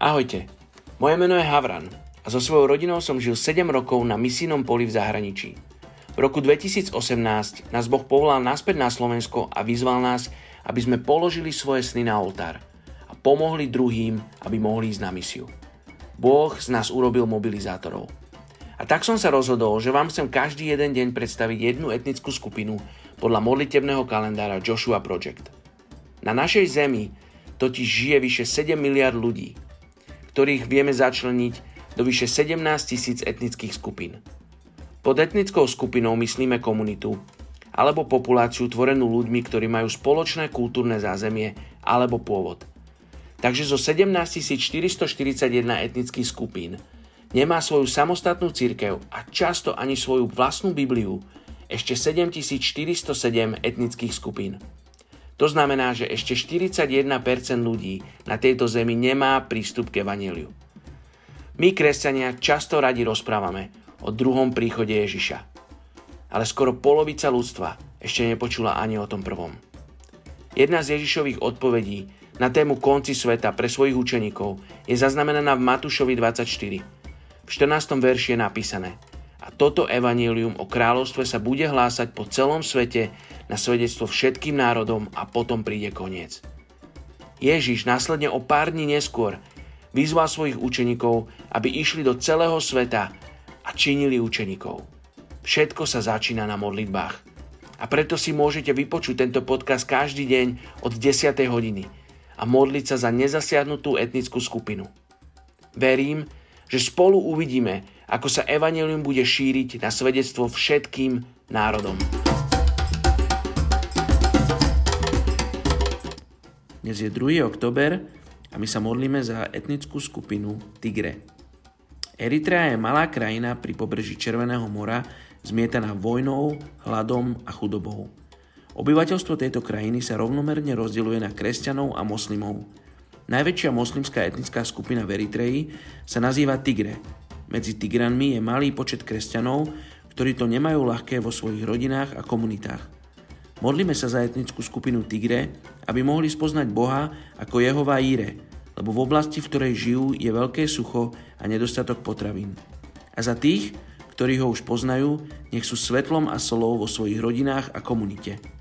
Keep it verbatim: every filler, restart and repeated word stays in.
Ahojte, moje meno je Havran a so svojou rodinou som žil sedem rokov na misijnom poli v zahraničí. V roku dvetisíc osemnásť nás Boh povolal naspäť na Slovensko a vyzval nás, aby sme položili svoje sny na oltár a pomohli druhým, aby mohli ísť na misiu. Boh z nás urobil mobilizátorov. A tak som sa rozhodol, že vám chcem každý jeden deň predstaviť jednu etnickú skupinu podľa modlitebného kalendára Joshua Project. Na našej zemi totiž žije vyše sedem miliárd ľudí, ktorých vieme začleniť do vyše sedemnásť tisíc etnických skupín. Pod etnickou skupinou myslíme komunitu alebo populáciu tvorenú ľuďmi, ktorí majú spoločné kultúrne zázemie alebo pôvod. Takže zo sedemnásť tisíc štyristoštyridsaťjeden etnických skupín nemá svoju samostatnú cirkev a často ani svoju vlastnú Bibliu ešte sedemtisícštyristosedem etnických skupín. To znamená, že ešte štyridsaťjeden percent ľudí na tejto zemi nemá prístup k evanjeliu. My, kresťania, často radi rozprávame o druhom príchode Ježiša. Ale skoro polovica ľudstva ešte nepočula ani o tom prvom. Jedna z Ježišových odpovedí na tému konci sveta pre svojich učeníkov je zaznamenaná v Matúšovi dvadsaťštyri. V štrnástom verši je napísané: A toto evanjelium o kráľovstve sa bude hlásať po celom svete na svedectvo všetkým národom a potom príde koniec. Ježiš následne o pár dní neskôr vyzval svojich učeníkov, aby išli do celého sveta a činili učeníkov. Všetko sa začína na modlitbách. A preto si môžete vypočuť tento podcast každý deň od desiatej hodiny a modliť sa za nezasiahnutú etnickú skupinu. Verím, že spolu uvidíme, ako sa evanjelium bude šíriť na svedectvo všetkým národom. Dnes je druhý október a my sa modlíme za etnickú skupinu Tigre. Eritrea je malá krajina pri pobreží Červeného mora, zmietaná vojnou, hladom a chudobou. Obyvateľstvo tejto krajiny sa rovnomerne rozdeľuje na kresťanov a moslimov. Najväčšia moslimská etnická skupina v Eritreji sa nazýva Tigre. Medzi Tigranmi je malý počet kresťanov, ktorí to nemajú ľahké vo svojich rodinách a komunitách. Modlíme sa za etnickú skupinu Tigre, aby mohli spoznať Boha ako Jehova Jire, lebo v oblasti, v ktorej žijú, je veľké sucho a nedostatok potravín. A za tých, ktorí ho už poznajú, nech sú svetlom a solou vo svojich rodinách a komunite.